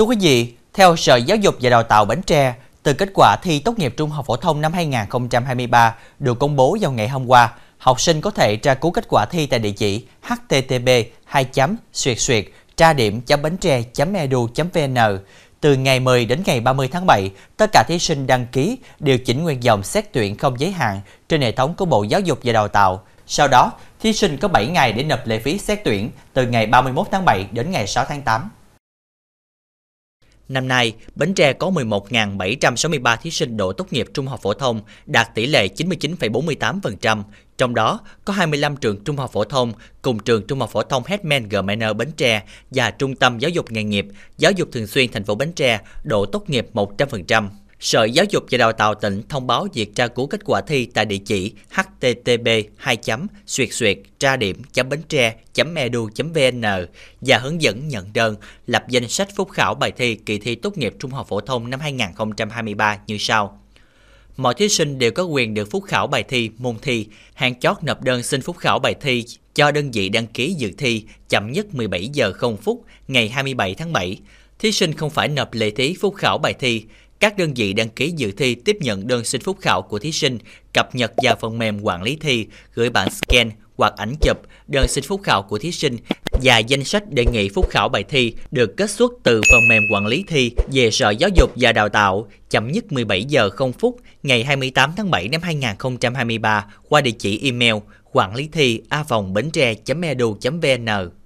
Thưa quý vị, theo Sở Giáo dục và Đào tạo Bến Tre, từ kết quả thi tốt nghiệp trung học phổ thông năm 2023 được công bố vào ngày hôm qua, học sinh có thể tra cứu kết quả thi tại địa chỉ http://tra-điểm.beentre.edu.vn. Từ ngày 10 đến ngày 30 tháng 7, tất cả thí sinh đăng ký điều chỉnh nguyện vọng xét tuyển không giới hạn trên hệ thống của Bộ Giáo dục và Đào tạo. Sau đó, thí sinh có 7 ngày để nộp lệ phí xét tuyển từ ngày 31 tháng 7 đến ngày 6 tháng 8. Năm nay, Bến Tre có 11.763 thí sinh đỗ tốt nghiệp trung học phổ thông, đạt tỷ lệ 99,48%. Trong đó, có 25 trường trung học phổ thông cùng trường trung học phổ thông Headman Gn Bến Tre và Trung tâm Giáo dục Nghề nghiệp, Giáo dục Thường xuyên thành phố Bến Tre đỗ tốt nghiệp 100%. Sở Giáo dục và Đào tạo tỉnh thông báo việc tra cứu kết quả thi tại địa chỉ http://tra-điểm.beentre.edu.vn và hướng dẫn nhận đơn, lập danh sách phúc khảo bài thi kỳ thi tốt nghiệp trung học phổ thông năm 2023 như sau. Mọi thí sinh đều có quyền được phúc khảo bài thi, môn thi. Hạn chót nộp đơn xin phúc khảo bài thi cho đơn vị đăng ký dự thi chậm nhất 17:00 ngày 27 tháng 7. Thí sinh không phải nộp lệ phí phúc khảo bài thi. Các đơn vị đăng ký dự thi tiếp nhận đơn xin phúc khảo của thí sinh, cập nhật vào phần mềm quản lý thi, gửi bản scan hoặc ảnh chụp đơn xin phúc khảo của thí sinh và danh sách đề nghị phúc khảo bài thi được kết xuất từ phần mềm quản lý thi về Sở Giáo dục và Đào tạo chậm nhất 17:00 ngày 28 tháng 7 năm 2023 qua địa chỉ email quản lý thi a@beentre.edu.vn.